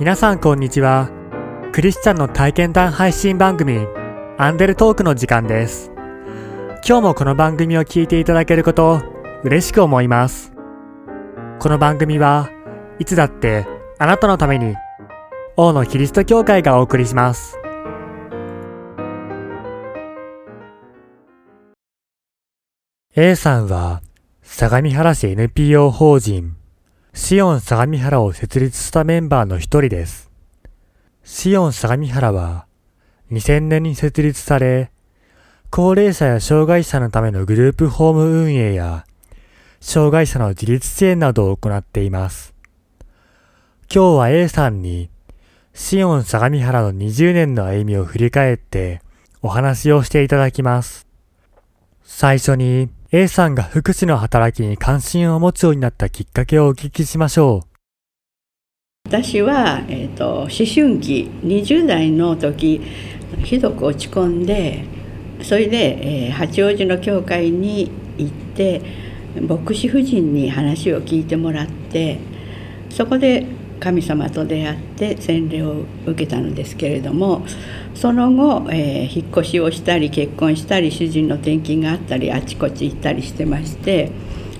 皆さんこんにちは。クリスチャンの体験談配信番組アンデルトークの時間です。今日もこの番組を聞いていただけることを嬉しく思います。この番組はいつだってあなたのために王のキリスト教会がお送りします。A さんは相模原市 NPO 法人シオン相模原を設立したメンバーの一人です。シオン相模原は2000年に設立され、高齢者や障害者のためのグループホーム運営や障害者の自立支援などを行っています。今日は A さんにシオン相模原の20年の歩みを振り返ってお話をしていただきます。最初にA さんが福祉の働きに関心を持つようになったきっかけをお聞きしましょう。私は、思春期20代の時ひどく落ち込んで、それで、八王子の教会に行って牧師夫人に話を聞いてもらって、そこで神様と出会って洗礼を受けたのですけれども、その後、引っ越しをしたり結婚したり主人の転勤があったりあちこち行ったりしてまして、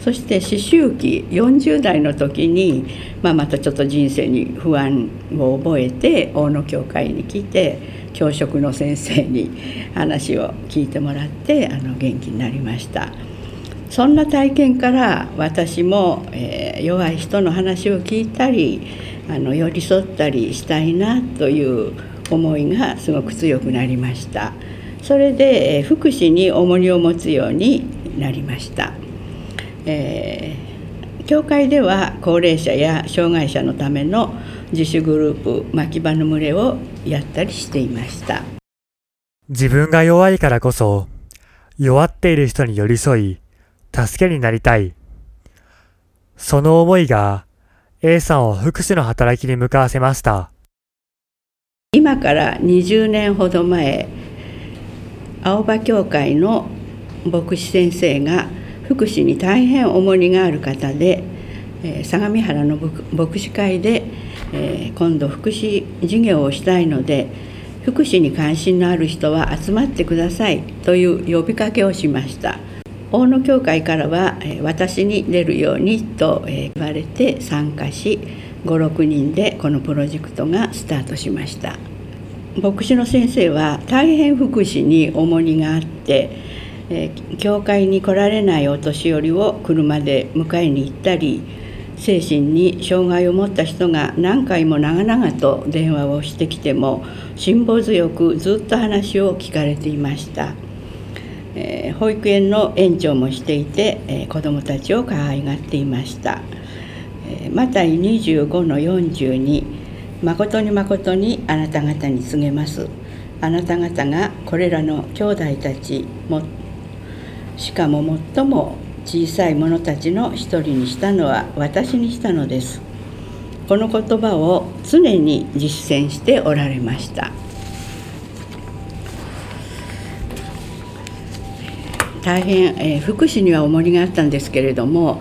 そして思春期40代の時に、またちょっと人生に不安を覚えて大野教会に来て教職の先生に話を聞いてもらって元気になりました。そんな体験から私も、弱い人の話を聞いたり寄り添ったりしたいなという思いがすごく強くなりました。それで、福祉に重荷を持つようになりました。教会では高齢者や障害者のための自主グループ牧場の群れをやったりしていました。自分が弱いからこそ弱っている人に寄り添い助けになりたい。その思いが A さんを福祉の働きに向かわせました。今から20年ほど前、青葉教会の牧師先生が福祉に大変重荷がある方で、相模原の牧師会で、今度福祉事業をしたいので、福祉に関心のある人は集まってくださいという呼びかけをしました。大野教会からは私に出るようにと言われて参加し、 5,6 人でこのプロジェクトがスタートしました。牧師の先生は大変福祉に重荷があって、教会に来られないお年寄りを車で迎えに行ったり、精神に障害を持った人が何回も長々と電話をしてきても辛抱強くずっと話を聞かれていました。保育園の園長もしていて、子どもたちを可愛がっていました。マタイ 25-42 誠に誠にあなた方に告げます。あなた方がこれらの兄弟たちも、しかも最も小さい者たちの一人にしたのは私にしたのです。この言葉を常に実践しておられました。大変、福祉には重荷があったんですけれども、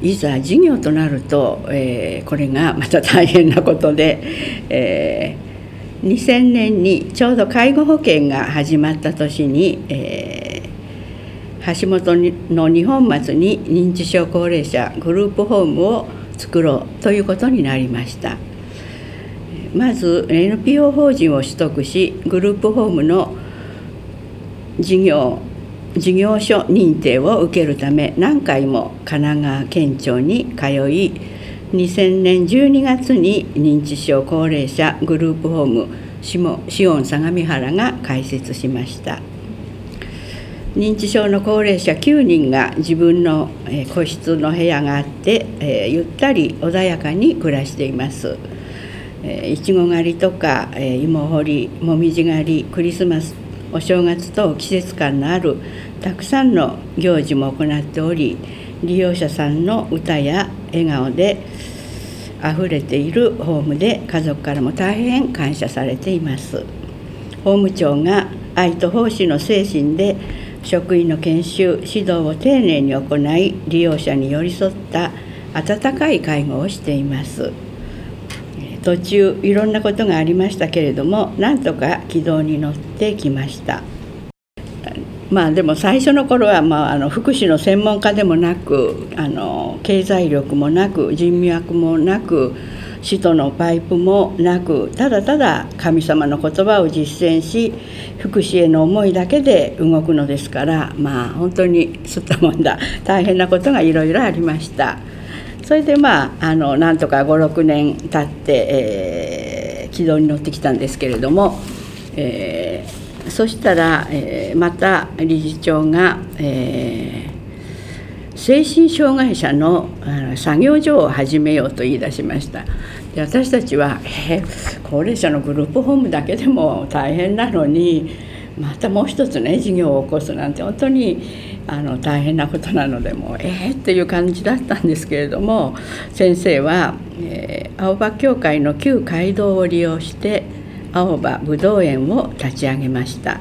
いざ事業となると、これがまた大変なことで、2000年にちょうど介護保険が始まった年に、橋本の二本松に認知症高齢者グループホームを作ろうということになりました。まず NPO 法人を取得し、グループホームの事業所認定を受けるため何回も神奈川県庁に通い、2000年12月に認知症高齢者グループホームシオン相模原が開設しました。認知症の高齢者9人が自分の個室の部屋があって、ゆったり穏やかに暮らしています。いちご狩りとか芋掘り、もみじ狩り、クリスマス、お正月と季節感のあるたくさんの行事も行っており、利用者さんの歌や笑顔であふれているホームで、家族からも大変感謝されています。法務長が愛と奉仕の精神で職員の研修指導を丁寧に行い、利用者に寄り添った温かい介護をしています。途中いろんなことがありましたけれども、なんとか軌道に乗ってきました。まあ、でも最初の頃は、福祉の専門家でもなく、経済力もなく、人脈もなく、使徒のパイプもなく、ただただ神様の言葉を実践し、福祉への思いだけで動くのですから、本当にすったもんだ大変なことがいろいろありました。それでなんとか 5,6 年経って、軌道に乗ってきたんですけれども、そしたら、また理事長が、精神障害者の作業所を始めようと言い出しました。で、私たちは高齢者のグループホームだけでも大変なのに、またもう一つね、事業を起こすなんて本当に大変なことなので、もうっていう感じだったんですけれども、先生は、青葉教会の旧街道を利用して青葉ぶどう園を立ち上げました。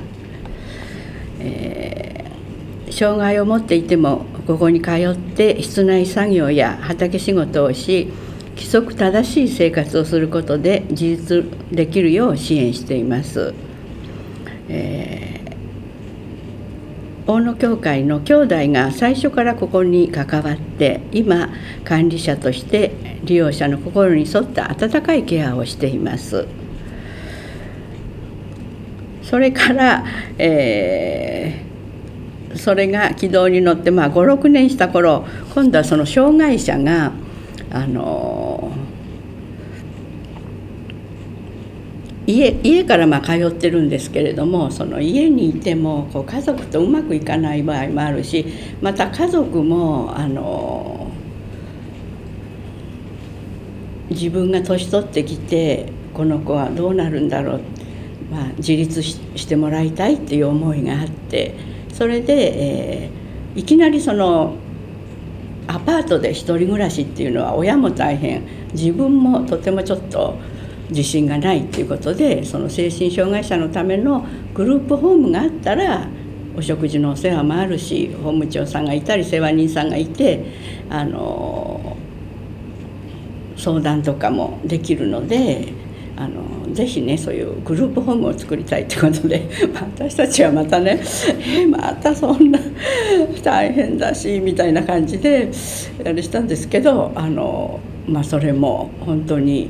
障害を持っていてもここに通って室内作業や畑仕事をし、規則正しい生活をすることで自立できるよう支援しています。大野教会の兄弟が最初からここに関わって、今管理者として利用者の心に沿った温かいケアをしています。それから、それが軌道に乗って、5、6年した頃、今度はその障害者が家から通ってるんですけれども、その家にいても家族とうまくいかない場合もあるし、また家族も自分が年取ってきて、この子はどうなるんだろう、自立してもらいたいっていう思いがあって、それで、いきなりそのアパートで一人暮らしっていうのは、親も大変、自分もとてもちょっと自信がないっていうことで、その精神障害者のためのグループホームがあったら、お食事のお世話もあるし、法務長さんがいたり世話人さんがいて、相談とかもできるので、ぜひね、そういうグループホームを作りたいということで、私たちはまたね、またそんな大変だしみたいな感じであれしたんですけど、それも本当に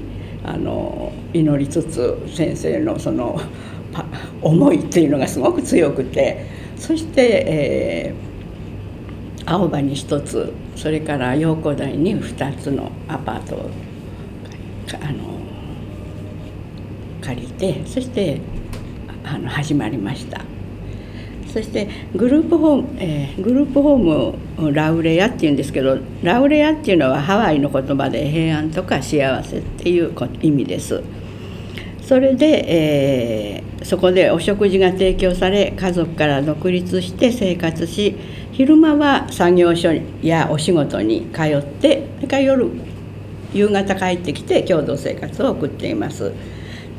祈りつつ、先生のその思いっていうのがすごく強くて、そして、青葉に一つ、それから陽光台に二つのアパートを借りて、そして始まりました。そしてグループホームラウレアっていうんですけど、ラウレアっていうのはハワイの言葉で平安とか幸せっていう意味です。それで、そこでお食事が提供され、家族から独立して生活し、昼間は作業所やお仕事に通って、それから夕方帰ってきて共同生活を送っています。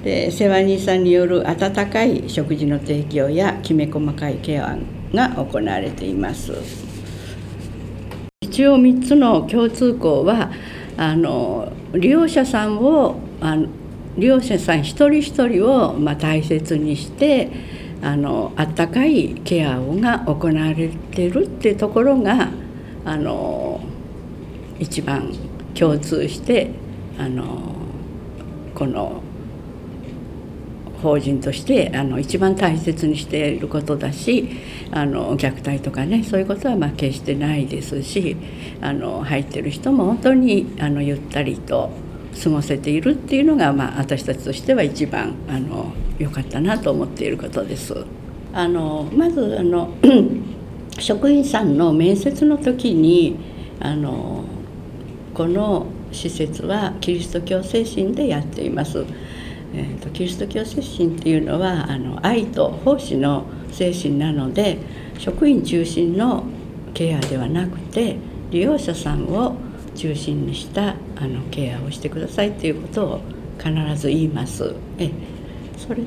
で、世話人さんによる温かい食事の提供やきめ細かいケアが行われています。一応3つの共通項は、利用者さん一人一人を大切にして、温かいケアが行われているっていうところが一番共通して、この法人として一番大切にしていることだし、虐待とかね、そういうことは決してないですし、入ってる人も本当にゆったりと過ごせているっていうのが、私たちとしては一番良かったなと思っていることです。まず職員さんの面接の時に、この施設はキリスト教精神でやっています。キリスト教精神っていうのは愛と奉仕の精神なので、職員中心のケアではなくて、利用者さんを中心にしたケアをしてくださいっていうことを必ず言います。それ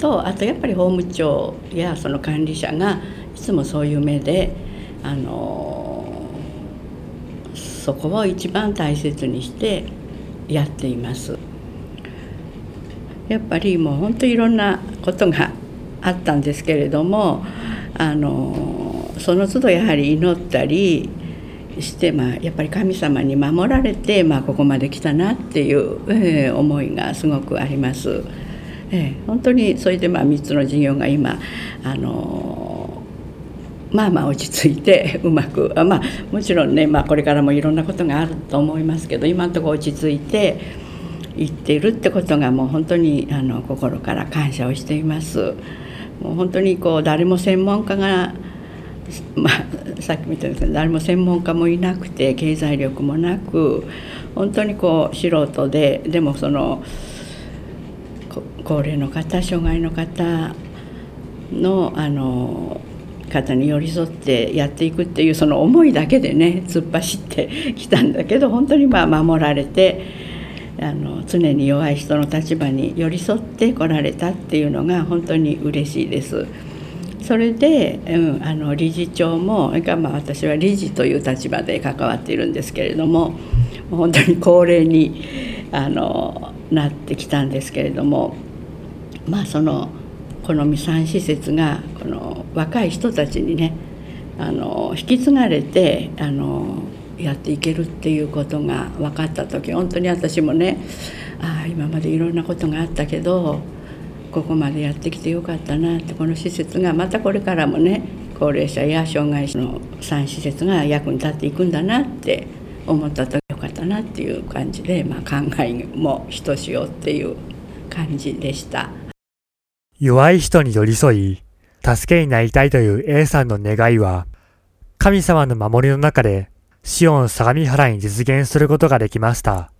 と、あとやっぱり法務長やその管理者がいつもそういう目でそこを一番大切にしてやっています。やっぱりもう本当にいろんなことがあったんですけれども、その都度やはり祈ったりして、やっぱり神様に守られて、ここまで来たなっていう、思いがすごくあります。本当にそれで3つの事業が今落ち着いてうまくもちろんね、これからもいろんなことがあると思いますけど、今のところ落ち着いていっているってことがもう本当に心から感謝をしています。もう本当に誰も専門家がさっき見たんですけど、誰も専門家もいなくて経済力もなく、本当に素人で、でもその高齢の方、障害の方の方に寄り添ってやっていくっていうその思いだけでね、突っ走ってきたんだけど、本当に守られて常に弱い人の立場に寄り添ってこられたっていうのが本当に嬉しいです。それで、理事長も、私は理事という立場で関わっているんですけれども、本当に高齢になってきたんですけれども、そのこの3施設がこの若い人たちにね、引き継がれてやっていけるっていうことが分かった時、本当に私もね、今までいろんなことがあったけどここまでやってきてよかったなって、この施設がまたこれからもね、高齢者や障害者の3施設が役に立っていくんだなって思った時、よかったなっていう感じで、考えもひとしおっていう感じでした。弱い人に寄り添い助けになりたいという A さんの願いは、神様の守りの中でシオン相模原に実現することができました。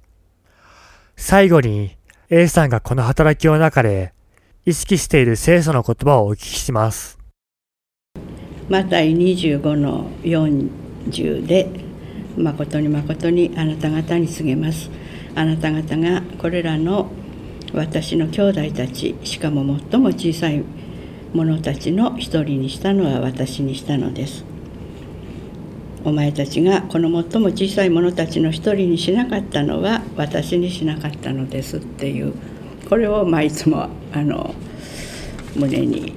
最後に A さんがこの働きの中で意識している聖書の言葉をお聞きします。マタイ 25-40 で、誠に誠にあなた方に告げます、あなた方がこれらの私の兄弟たち、しかも最も小さい者たちの一人にしたのは私にしたのです。お前たちがこの最も小さい者たちの一人にしなかったのは私にしなかったのですっていう、これをいつも胸に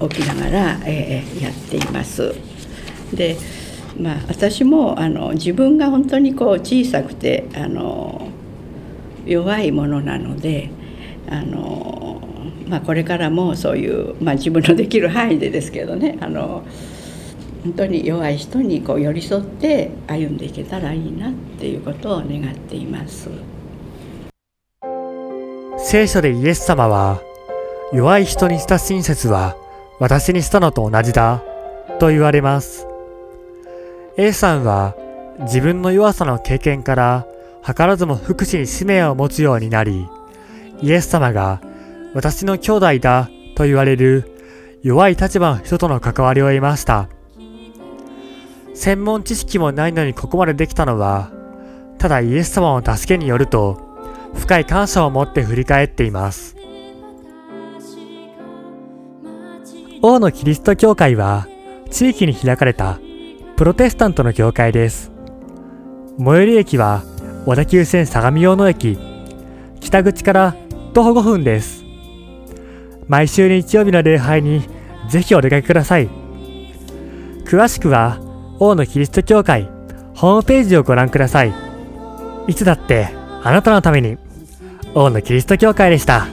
置きながら、やっています。で、私も自分が本当に小さくて弱いものなので、これからもそういう、自分のできる範囲でですけどね、本当に弱い人に寄り添って歩んでいけたらいいなっていうことを願っています。聖書でイエス様は、弱い人にした親切は私にしたのと同じだと言われます。 A さんは自分の弱さの経験から図らずも福祉に使命を持つようになり、イエス様が私の兄弟だと言われる弱い立場の人との関わりを得ました。専門知識もないのにここまでできたのは、ただイエス様の助けによると深い感謝を持って振り返っています。大野キリスト教会は地域に開かれたプロテスタントの教会です。最寄り駅は小田急線相模大野駅、北口から徒歩5分です。毎週日曜日の礼拝にぜひお出かけください。詳しくは大野キリスト教会ホームページをご覧ください。いつだってあなたのために、大野キリスト教会でした。